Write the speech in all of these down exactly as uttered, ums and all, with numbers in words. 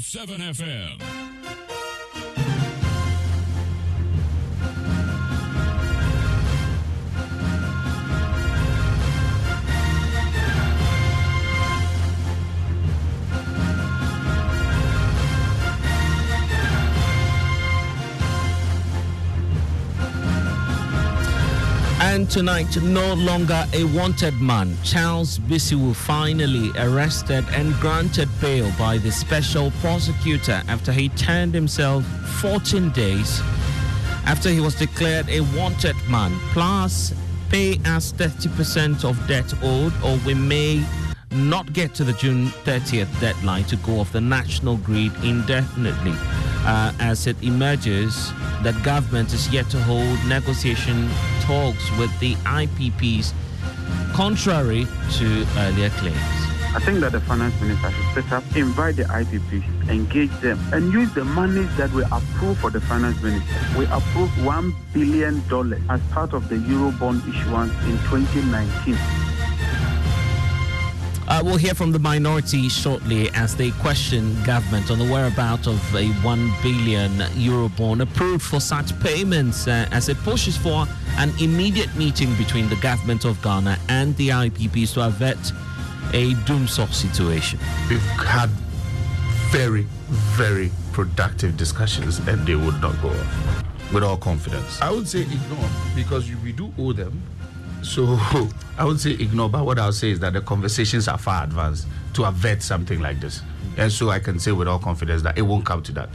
seven F M. And tonight, no longer a wanted man, Charles Bisiwu finally arrested and granted bail by the special prosecutor after he turned himself fourteen days after he was declared a wanted man. Plus, pay us thirty percent of debt owed, or we may not get to the June thirtieth deadline to go off the national grid indefinitely, uh, as it emerges that government is yet to hold negotiation talks with the I P Ps, contrary to earlier claims. I think that the finance minister should set up, invite the I P Ps, engage them, and use the money that we approve for the finance minister. We approved one billion dollars as part of the Eurobond issuance in twenty nineteen. Uh, we'll hear from the minority shortly as they question government on the whereabouts of a one billion Eurobond approved for such payments, uh, as it pushes for an immediate meeting between the government of Ghana and the I P Ps to avert a doomsday situation. We've had very, very productive discussions and they would not go off with all confidence. I would say ignore, because we do owe them. So I would say ignore, but what I'll say is that the conversations are far advanced to avert something like this. And so I can say with all confidence that it won't come to that.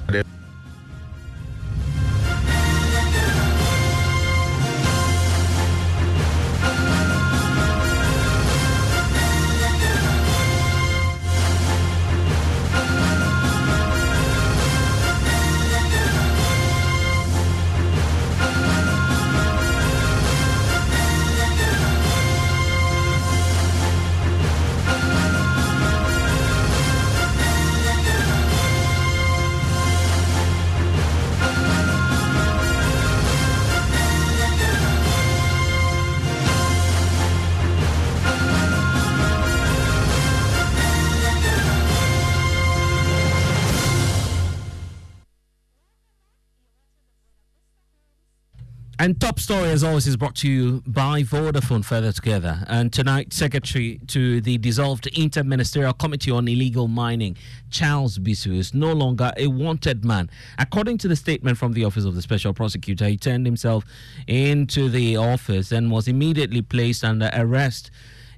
And top story, as always, is brought to you by Vodafone Further Together. And tonight, Secretary to the dissolved Inter-Ministerial Committee on Illegal Mining, Charles Bisiwu, is no longer a wanted man. According to the statement from the Office of the Special Prosecutor, he turned himself into the office and was immediately placed under arrest,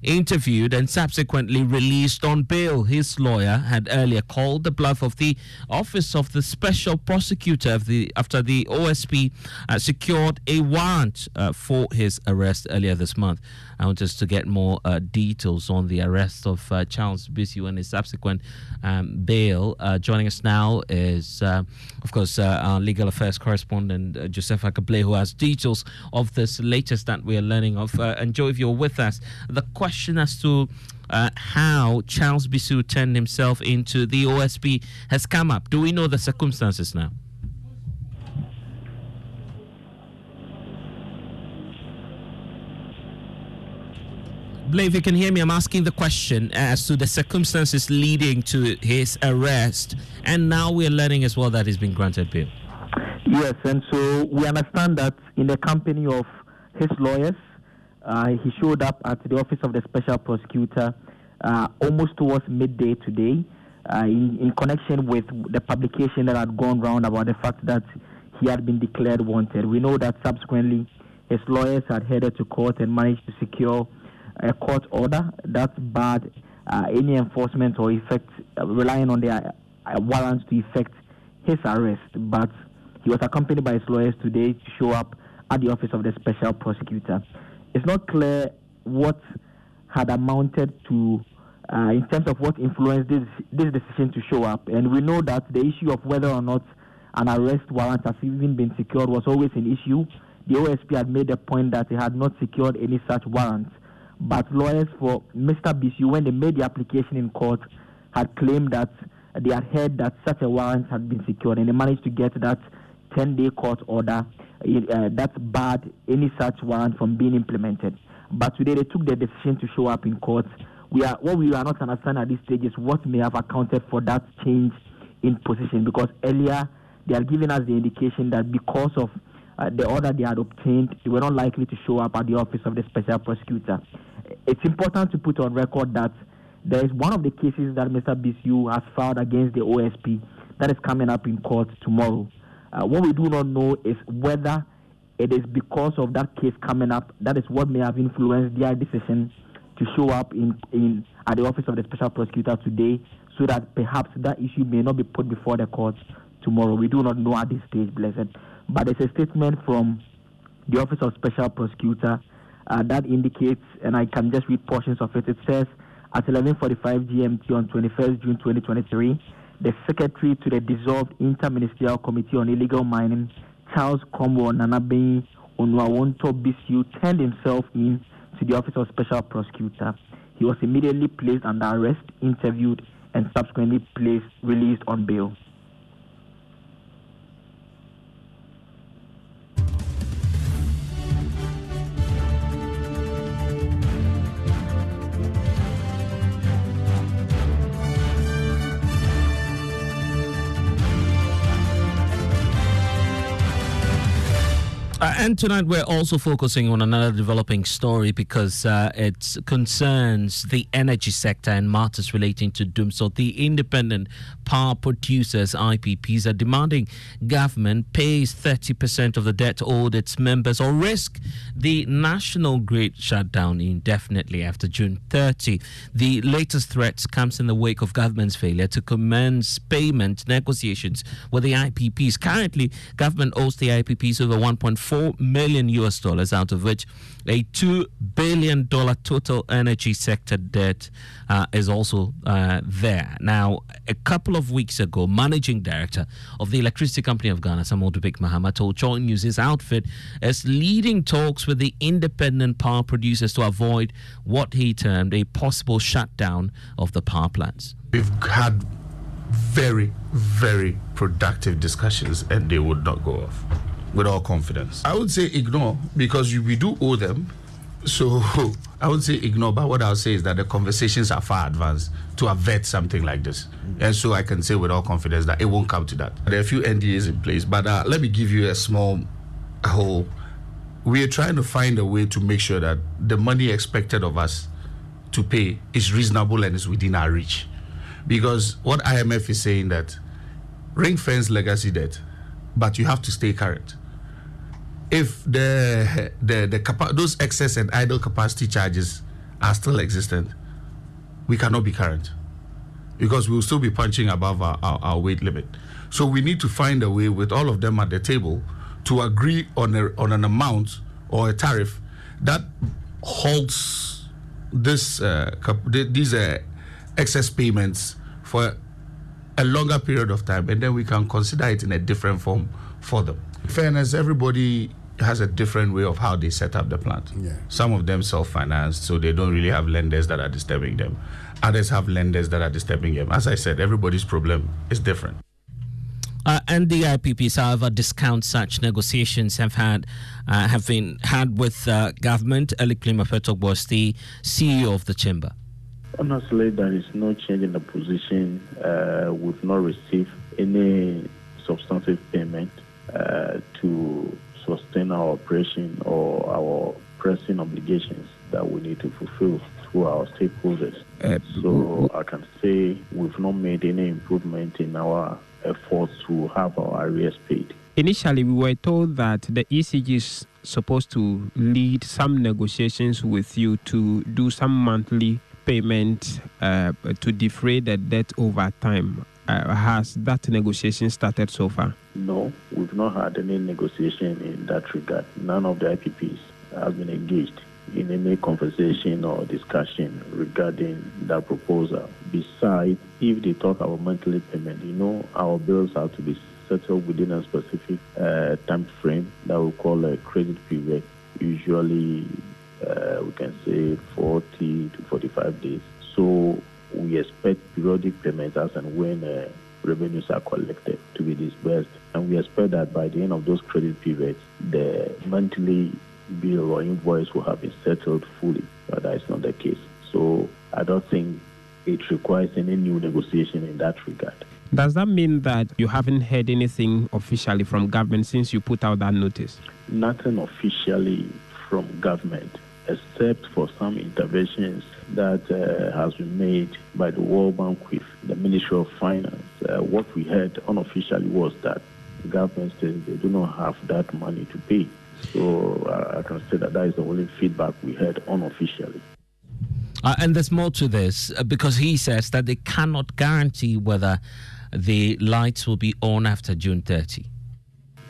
interviewed and subsequently released on bail. His lawyer had earlier called the bluff of the Office of the Special Prosecutor of the, after the O S P uh, secured a warrant uh, for his arrest earlier this month. I want us to get more uh, details on the arrest of uh, Charles Bisiwu and his subsequent um, bail. Uh, joining us now is, uh, of course, uh, our legal affairs correspondent, uh, Josefa Kablé, who has details of this latest that we are learning of. Uh, and Joe, if you're with us, the question as to uh, how Charles Bisiwu turned himself into the O S B has come up. Do we know the circumstances now? If you can hear me, I'm asking the question as to the circumstances leading to his arrest, and now we're learning as well that he's been granted bail. Yes, and so we understand that in the company of his lawyers, uh, he showed up at the office of the special prosecutor uh, almost towards midday today uh, in, in connection with the publication that had gone round about the fact that he had been declared wanted. We know that subsequently his lawyers had headed to court and managed to secure a court order that barred uh, any enforcement or effect, uh, relying on the uh, warrants to effect his arrest. But he was accompanied by his lawyers today to show up at the office of the special prosecutor. It's not clear what had amounted to, uh, in terms of what influenced this, this decision to show up. And we know that the issue of whether or not an arrest warrant has even been secured was always an issue. The O S P had made the point that they had not secured any such warrants. But lawyers for Mister Bisiwu, when they made the application in court, had claimed that they had heard that such a warrant had been secured, and they managed to get that ten-day court order uh, that barred any such warrant from being implemented. But today they took the decision to show up in court. We are what we are not understanding at this stage is what may have accounted for that change in position, because earlier they had given us the indication that because of Uh, the order they had obtained, they were not likely to show up at the office of the special prosecutor. It's important to put on record that there is one of the cases that Mister Bisiwu has filed against the O S P that is coming up in court tomorrow. Uh, what we do not know is whether it is because of that case coming up, that is what may have influenced their decision to show up in, in at the office of the special prosecutor today, so that perhaps that issue may not be put before the court tomorrow. We do not know at this stage, Blessed. But there's a statement from the Office of Special Prosecutor uh, that indicates, and I can just read portions of it, it says, at eleven forty-five G M T on twenty-first June twenty twenty-three, the Secretary to the dissolved Inter-Ministerial Committee on Illegal Mining, Charles Komwo Nanabeyi Onuawonto Bisiwu, turned himself in to the Office of Special Prosecutor. He was immediately placed under arrest, interviewed, and subsequently placed, released on bail. Uh, and tonight we're also focusing on another developing story because uh, it concerns the energy sector and matters relating to doom. So the independent power producers, I P Ps, are demanding government pays thirty percent of the debt owed its members or risk the national grid shutdown indefinitely after June thirtieth. The latest threat comes in the wake of government's failure to commence payment negotiations with the I P Ps. Currently, government owes the I P Ps over one point four million U S dollars, out of which a two billion dollars total energy sector debt uh, is also uh, there. Now, a couple of weeks ago, Managing Director of the Electricity Company of Ghana, Samuel Dubik Mahama, told Joy News his outfit is leading talks with the independent power producers to avoid what he termed a possible shutdown of the power plants. We've had very, very productive discussions and they would not go off. With all confidence. I would say ignore, because we do owe them. So I would say ignore, but what I'll say is that the conversations are far advanced to avert something like this. Mm-hmm. And so I can say with all confidence that it won't come to that. There are a few N D As in place, but uh, let me give you a small hole. We are trying to find a way to make sure that the money expected of us to pay is reasonable and is within our reach. Because what I M F is saying that ring fence legacy debt, but you have to stay current. If the the the capa- those excess and idle capacity charges are still existent, we cannot be current because we will still be punching above our, our, our weight limit. So we need to find a way with all of them at the table to agree on a, on an amount or a tariff that halts this uh, cap- these uh, excess payments for a longer period of time, and then we can consider it in a different form for them. Fairness, everybody has a different way of how they set up the plant. Yeah. Some of them self-financed, so they don't really have lenders that are disturbing them. Others have lenders that are disturbing them. As I said, everybody's problem is different. Uh, and the I P Ps, however, discount such negotiations have had uh, have been had with uh, government. Elikplim Apetorku was the C E O of the chamber. Honestly, there is no change in the position. Uh, we've not received any substantive payment uh, to sustain our operation or our pressing obligations that we need to fulfill through our stakeholders. Uh, so I can say we've not made any improvement in our efforts to have our arrears paid. Initially, we were told that the E C G is supposed to lead some negotiations with you to do some monthly payment uh, to defray the debt over time. Uh, has that negotiation started so far? No, we've not had any negotiation in that regard. None of the I P Ps have been engaged in any conversation or discussion regarding that proposal. Besides, if they talk about monthly payment, you know, our bills have to be settled within a specific uh, time frame that we call a credit period. Usually, uh, we can say forty to forty-five days. So we expect periodic payments as and when uh, revenues are collected to be disbursed. And we expect that by the end of those credit periods, the monthly bill or invoice will have been settled fully, but that is not the case. So I don't think it requires any new negotiation in that regard. Does that mean that you haven't heard anything officially from government since you put out that notice? Nothing officially from government, except for some interventions that uh, has been made by the World Bank with the Ministry of Finance. Uh, what we heard unofficially was that government says they do not have that money to pay. So uh, I can say that that is the only feedback we had unofficially. Uh, and there's more to this, uh, because he says that they cannot guarantee whether the lights will be on after June thirtieth.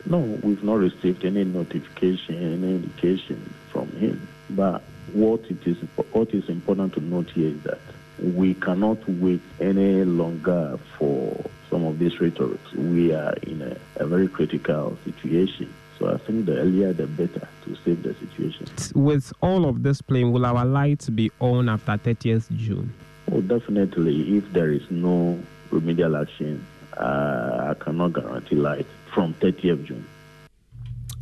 No, we've not received any notification, any indication from him. But what it is, what is important to note here is that we cannot wait any longer for some of these rhetorics. We are in a, a very critical situation. So I think the earlier the better to save the situation. With all of this playing, will our lights be on after thirtieth June? Oh, definitely. If there is no remedial action, uh, I cannot guarantee light from thirtieth June.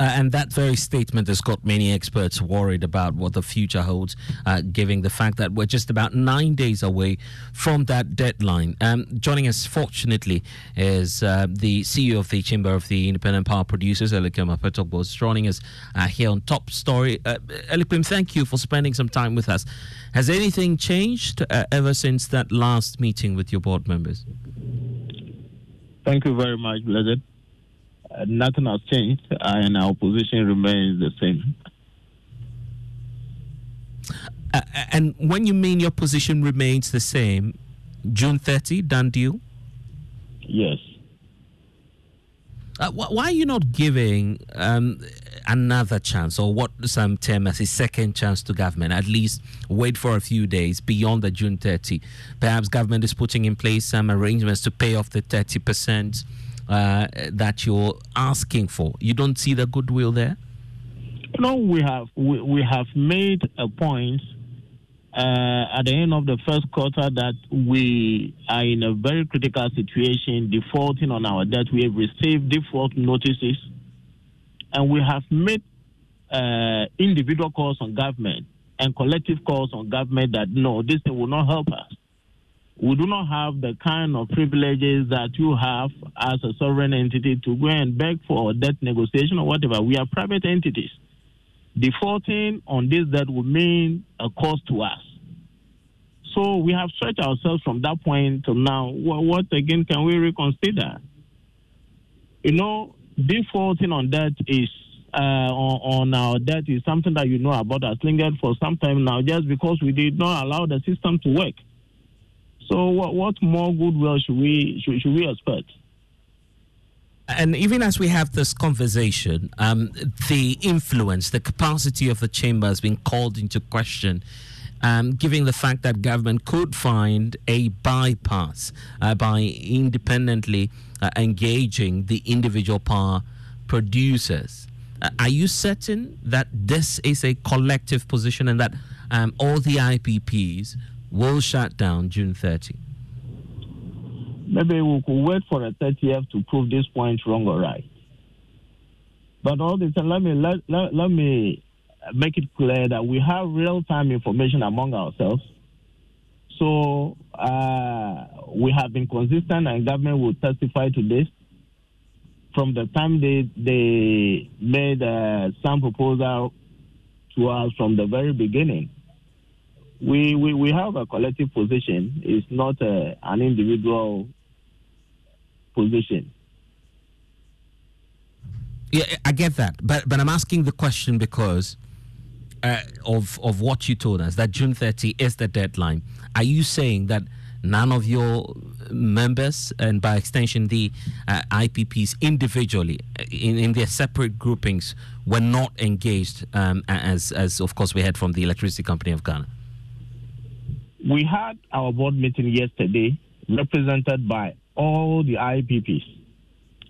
Uh, and that very statement has got many experts worried about what the future holds, uh, given the fact that we're just about nine days away from that deadline. Um, joining us, fortunately, is uh, the C E O of the Chamber of the Independent Power Producers, Elikim Afetogbo, joining us uh, here on Top Story. Uh, Elikim, thank you for spending some time with us. Has anything changed uh, ever since that last meeting with your board members? Thank you very much, Blessed. Uh, nothing has changed, uh, and our position remains the same. Uh, and when you mean your position remains the same, June thirtieth, done deal? Yes. Uh, wh- why are you not giving um, another chance, or what some term as a second chance to government? At least wait for a few days beyond the June thirtieth. Perhaps government is putting in place some arrangements to pay off the thirty percent. Uh, that you're asking for. You don't see the goodwill there? No, we have we, we have made a point uh, at the end of the first quarter that we are in a very critical situation, defaulting on our debt. We have received default notices, and we have made uh, individual calls on government and collective calls on government that no, this thing will not help us. We do not have the kind of privileges that you have as a sovereign entity to go and beg for debt negotiation or whatever. We are private entities. Defaulting on this debt would mean a cost to us. So we have stretched ourselves from that point to now. What again can we reconsider? You know, defaulting on debt is uh, on, on our debt is something that you know about has lingered for some time now, just because we did not allow the system to work. So what, what more goodwill should we should, should we expect? And even as we have this conversation, um, the influence, the capacity of the chamber has been called into question, um, given the fact that government could find a bypass uh, by independently uh, engaging the individual power producers. Uh, are you certain that this is a collective position and that um, all the I P Ps will shut down June thirtieth? Maybe we could wait for the thirtieth to prove this point wrong or right. But all this, let me let, let, let me make it clear that we have real-time information among ourselves. So uh, we have been consistent, and government will testify to this. From the time they they made uh, some proposal to us from the very beginning, we we, we have a collective position. It's not a, an individual position. Yeah, I get that, but but I'm asking the question because uh, of of what you told us, that June thirtieth is the deadline. Are you saying that none of your members, and by extension the uh, I P Ps individually in, in their separate groupings, were not engaged, um, as, as of course we heard from the Electricity Company of Ghana? We had our board meeting yesterday represented by all the I P Ps,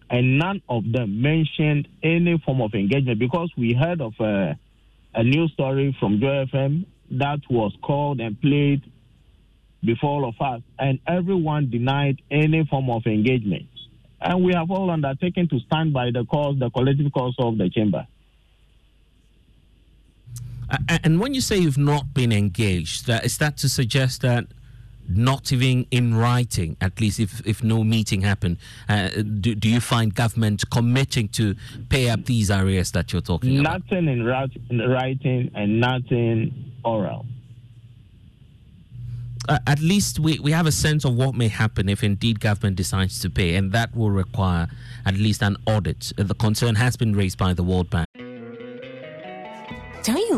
and none of them mentioned any form of engagement, because we heard of a, a news story from Joy F M that was called and played before all of us, and everyone denied any form of engagement. And we have all undertaken to stand by the cause, the collective cause of the chamber. Uh, and when you say you've not been engaged, uh, is that to suggest that not even in writing, at least if, if no meeting happened, uh, do, do you find government committing to pay up these areas that you're talking about? Nothing in, rat- in writing and nothing oral. Uh, at least we, we have a sense of what may happen if indeed government decides to pay, and that will require at least an audit. The concern has been raised by the World Bank. Don't you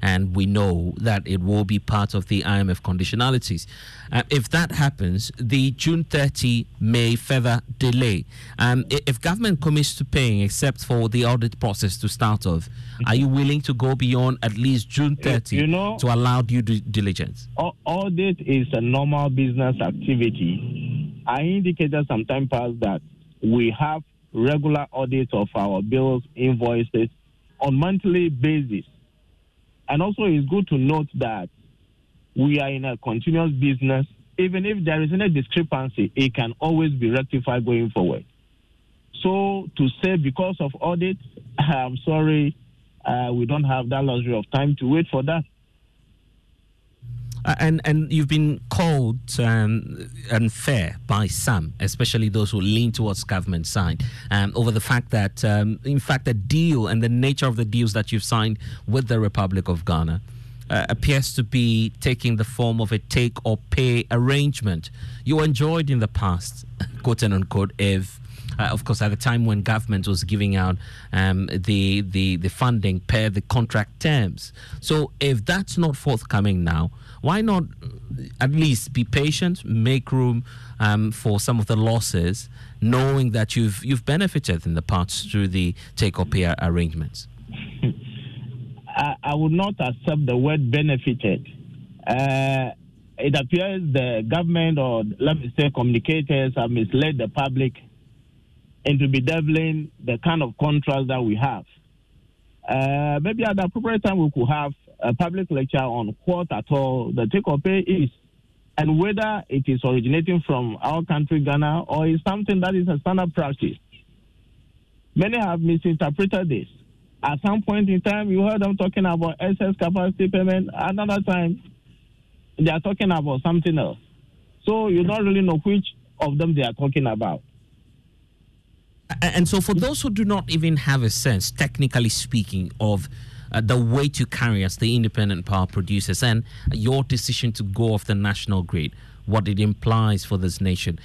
And we know that it will be part of the I M F conditionalities. Uh, if that happens, the June thirtieth may further delay. Um, if government commits to paying, except for the audit process to start off, are you willing to go beyond at least June thirtieth, you know, to allow due diligence? Audit is a normal business activity. I indicated some time past that we have regular audits of our bills, invoices, on monthly basis. And also, it's good to note that we are in a continuous business. Even if there is any discrepancy, it can always be rectified going forward. So to say because of audit, I'm sorry, uh, we don't have that luxury of time to wait for that. Uh, and, and you've been called um, unfair by some, especially those who lean towards government side, um, over the fact that, um, in fact, the deal and the nature of the deals that you've signed with the Republic of Ghana uh, appears to be taking the form of a take-or-pay arrangement you enjoyed in the past, quote-unquote, if, uh, of course, at the time when government was giving out um, the, the, the funding per the contract terms. So if that's not forthcoming now, why not at least be patient, make room um, for some of the losses, knowing that you've you've benefited in the past through the take-or-pay arrangements? I, I would not accept the word benefited. Uh, it appears the government, or let me say communicators, have misled the public into bedeviling the kind of contracts that we have. Uh, maybe at the appropriate time we could have a public lecture on what at all the take-or-pay is, and whether it is originating from our country, Ghana, or is something that is a standard practice. Many have misinterpreted this. At some point in time, you heard them talking about excess capacity payment. Another time, they are talking about something else. So you don't really know which of them they are talking about. And so for those who do not even have a sense, technically speaking, of uh, the weight you carry as the independent power producers and your decision to go off the national grid, what it implies for this nation,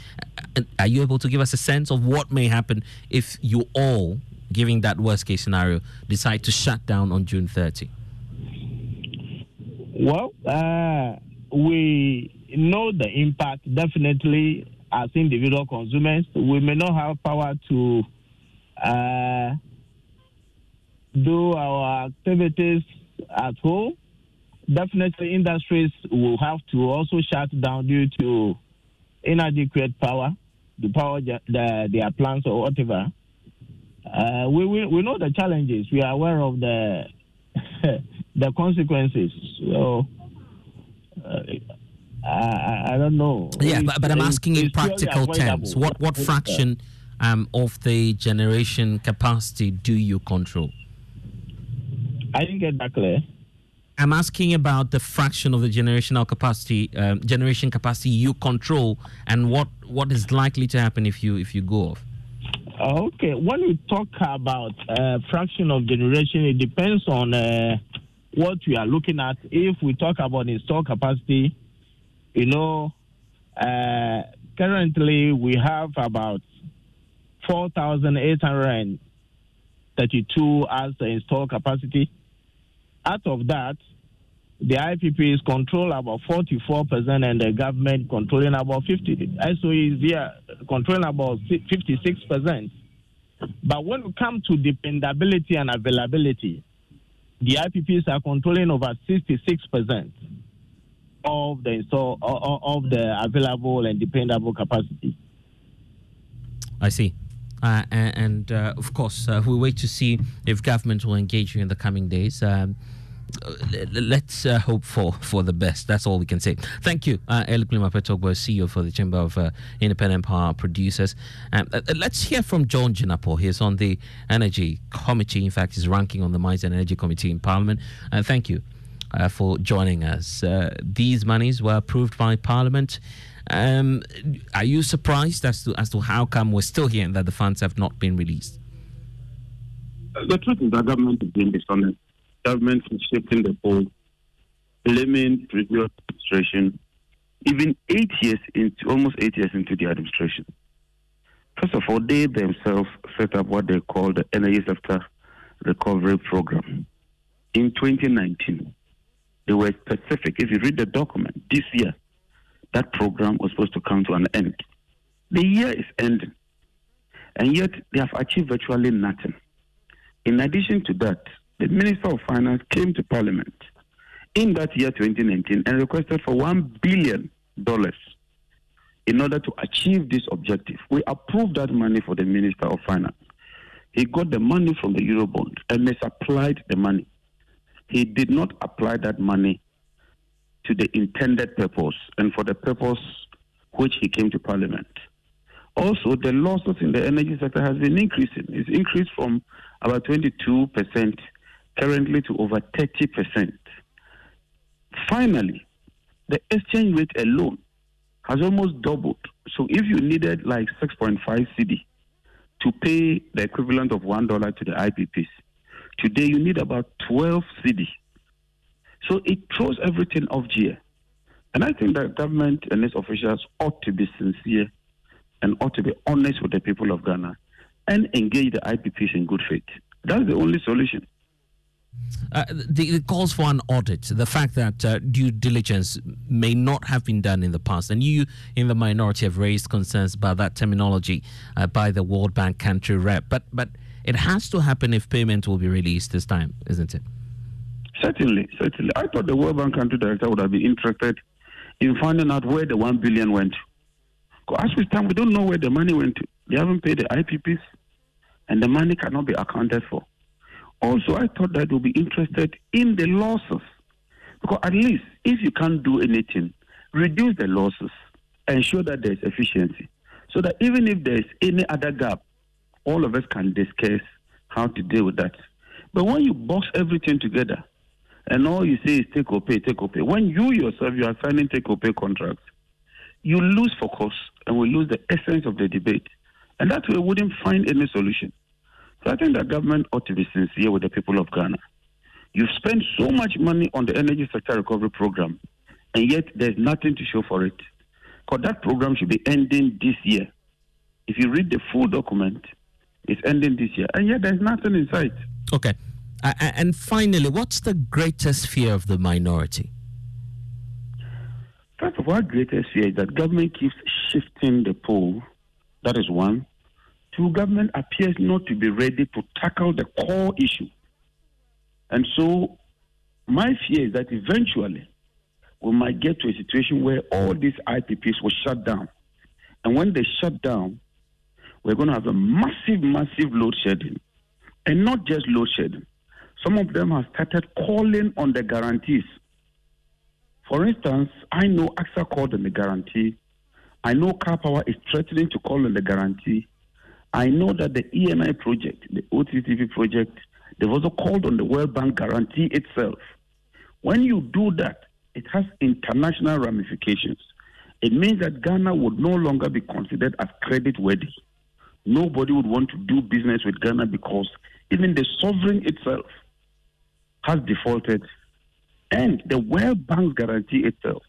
are you able to give us a sense of what may happen if you all, giving that worst-case scenario, decide to shut down on June thirtieth? Well, uh, we know the impact, definitely, as individual consumers. We may not have power to uh, do our activities at home. Definitely, industries will have to also shut down due to inadequate power, the power the, their plants or whatever. Uh, we, we we know the challenges. We are aware of the the consequences. So uh, I, I don't know. Yeah, but, but I'm asking in practical terms. What what fraction um, of the generation capacity do you control? I didn't get that clear. I'm asking about the fraction of the generational capacity, um, generation capacity you control, and what, what is likely to happen if you if you go off. Okay, when we talk about uh, fraction of generation, it depends on uh, what we are looking at. If we talk about installed capacity, you know, uh, currently we have about four thousand eight hundred thirty-two as the installed capacity. Out of that, the I P Ps control about forty-four percent and the government controlling about fifty. So is yeah, controlling about fifty-six percent. But when we come to dependability and availability, the I P Ps are controlling over sixty-six percent of the so, of the available and dependable capacity. I see. Uh, and, and uh, of course, uh, we wait to see if government will engage you in the coming days. Um, Let's uh, hope for, for the best. That's all we can say. Thank you, uh, Elikplim Apetorku, C E O for the Chamber of uh, Independent Power Producers. Um, uh, let's hear from John Jinapor. He's on the Energy Committee. In fact, he's ranking on the Mines and Energy Committee in Parliament. Uh, thank you uh, for joining us. Uh, these monies were approved by Parliament. Um, are you surprised as to as to how come we're still hearing that the funds have not been released? The truth is that government is being dishonest. Government is shifting the poll, blaming previous administration, even eight years into, almost eight years into the administration. First of all, they themselves set up what they call the Energy Sector Recovery Program. In twenty nineteen, they were specific. If you read the document, this year, that program was supposed to come to an end. The year is ending, and yet they have achieved virtually nothing. In addition to that, the Minister of Finance came to Parliament in that year twenty nineteen and requested for one billion dollars in order to achieve this objective. We approved that money for the Minister of Finance. He got the money from the Eurobond and misapplied the money. He did not apply that money to the intended purpose and for the purpose which he came to Parliament. Also, the losses in the energy sector has been increasing. It's increased from about twenty-two percent currently to over thirty percent. Finally, the exchange rate alone has almost doubled. So if you needed like six point five cedi to pay the equivalent of one dollar to the I P Ps, today you need about twelve cedi. So it throws everything off gear. And I think that government and its officials ought to be sincere and ought to be honest with the people of Ghana and engage the I P Ps in good faith. That's the only solution. Uh, the, the calls for an audit, the fact that uh, due diligence may not have been done in the past, and you in the minority have raised concerns about that terminology uh, by the World Bank country rep, but but it has to happen if payment will be released this time, isn't it? Certainly, certainly. I thought the World Bank country director would have been interested in finding out where the one billion went to. As we stand, we don't know where the money went to. They haven't paid the I P Ps, and the money cannot be accounted for. Also, I thought that we'll be interested in the losses, because at least if you can't do anything, reduce the losses, ensure that there's efficiency, so that even if there's any other gap, all of us can discuss how to deal with that. But when you box everything together and all you say is take or pay, take or pay, when you yourself, you are signing take or pay contracts, you lose focus and we lose the essence of the debate. And that way we wouldn't find any solution. So I think the government ought to be sincere with the people of Ghana. You've spent so much money on the energy sector recovery program, and yet there's nothing to show for it. Because that program should be ending this year. If you read the full document, it's ending this year. And yet there's nothing in sight. Okay. Uh, and finally, what's the greatest fear of the minority? First of all, our greatest fear is that government keeps shifting the poll. That is one. Two, government appears not to be ready to tackle the core issue. And so my fear is that eventually we might get to a situation where all these I P Ps will shut down. And when they shut down, we're going to have a massive, massive load shedding. And not just load shedding. Some of them have started calling on the guarantees. For instance, I know AXA called on the guarantee. I know Car Power is threatening to call on the guarantee. I know that the E M I project, the O T T V project, they've also called on the World Bank guarantee itself. When you do that, it has international ramifications. It means that Ghana would no longer be considered as credit-worthy. Nobody would want to do business with Ghana because even the sovereign itself has defaulted, and the World Bank guarantee itself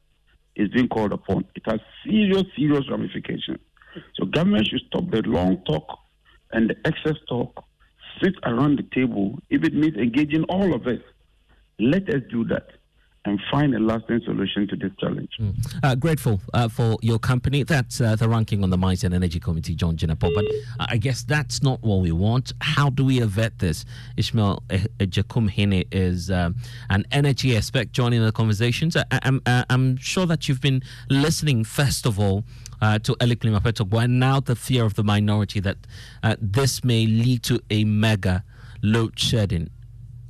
is being called upon. It has serious, serious ramifications. So government should stop the long talk and the excess talk, sit around the table, if it means engaging all of us. Let us do that and find a lasting solution to this challenge. Mm. Uh, grateful uh, for your company. That's uh, the ranking on the Mines and Energy Committee, John Jinapor. But uh, I guess that's not what we want. How do we avert this? Ishmael Jacobhini is uh, an energy expert joining the conversations. I, I'm, I'm sure that you've been listening, first of all, Uh, to Elikplim Apetorku, and now the fear of the minority that uh, this may lead to a mega load shedding.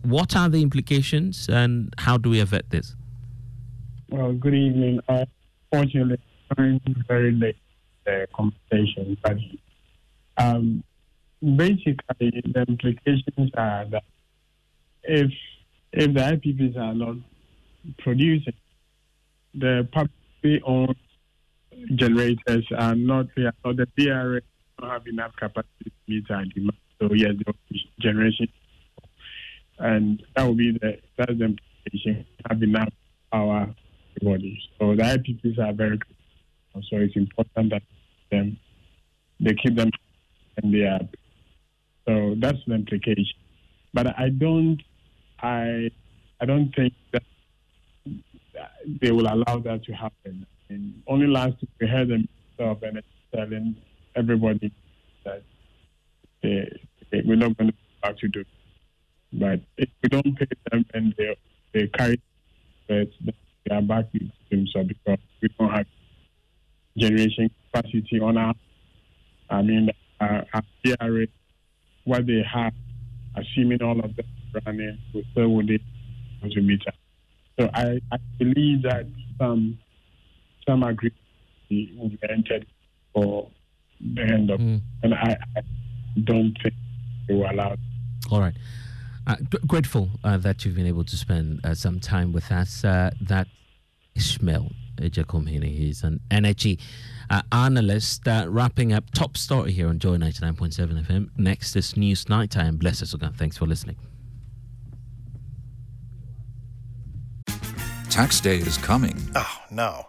What are the implications and how do we avert this? Well, good evening. Uh, fortunately, I'm very late in the conversation, but um, basically the implications are that if, if the I P Ps are not producing, the publicly owned generators are not there, or the B R A don't have enough capacity to meet our demand. So yes, there will be generation, and that will be the that's the implication. Have enough power bodies. So the I P Ps are very critical. So it's important that them they keep them and they are. So that's the implication. But I don't, I, I don't think that they will allow that to happen. And only last week we heard them telling everybody that they, they, we're not going to be able to do it. But if we don't pay them and they, they carry it, they are back with them, so because we don't have generation capacity on our, I mean, our, our P R A, what they have, assuming all of them running, we still wouldn't be able to meet up. So I, I believe that some... Some agreement will be entered for the end of, mm. and I, I don't think they will allow it. All right. Uh, g- grateful uh, that you've been able to spend uh, some time with us. Uh, that Ishmael Jacobhini, he's an energy uh, analyst. Uh, wrapping up top story here on Joy ninety-nine point seven F M. Next is News Nighttime. Bless us, again. Thanks for listening. Tax day is coming. Oh, no.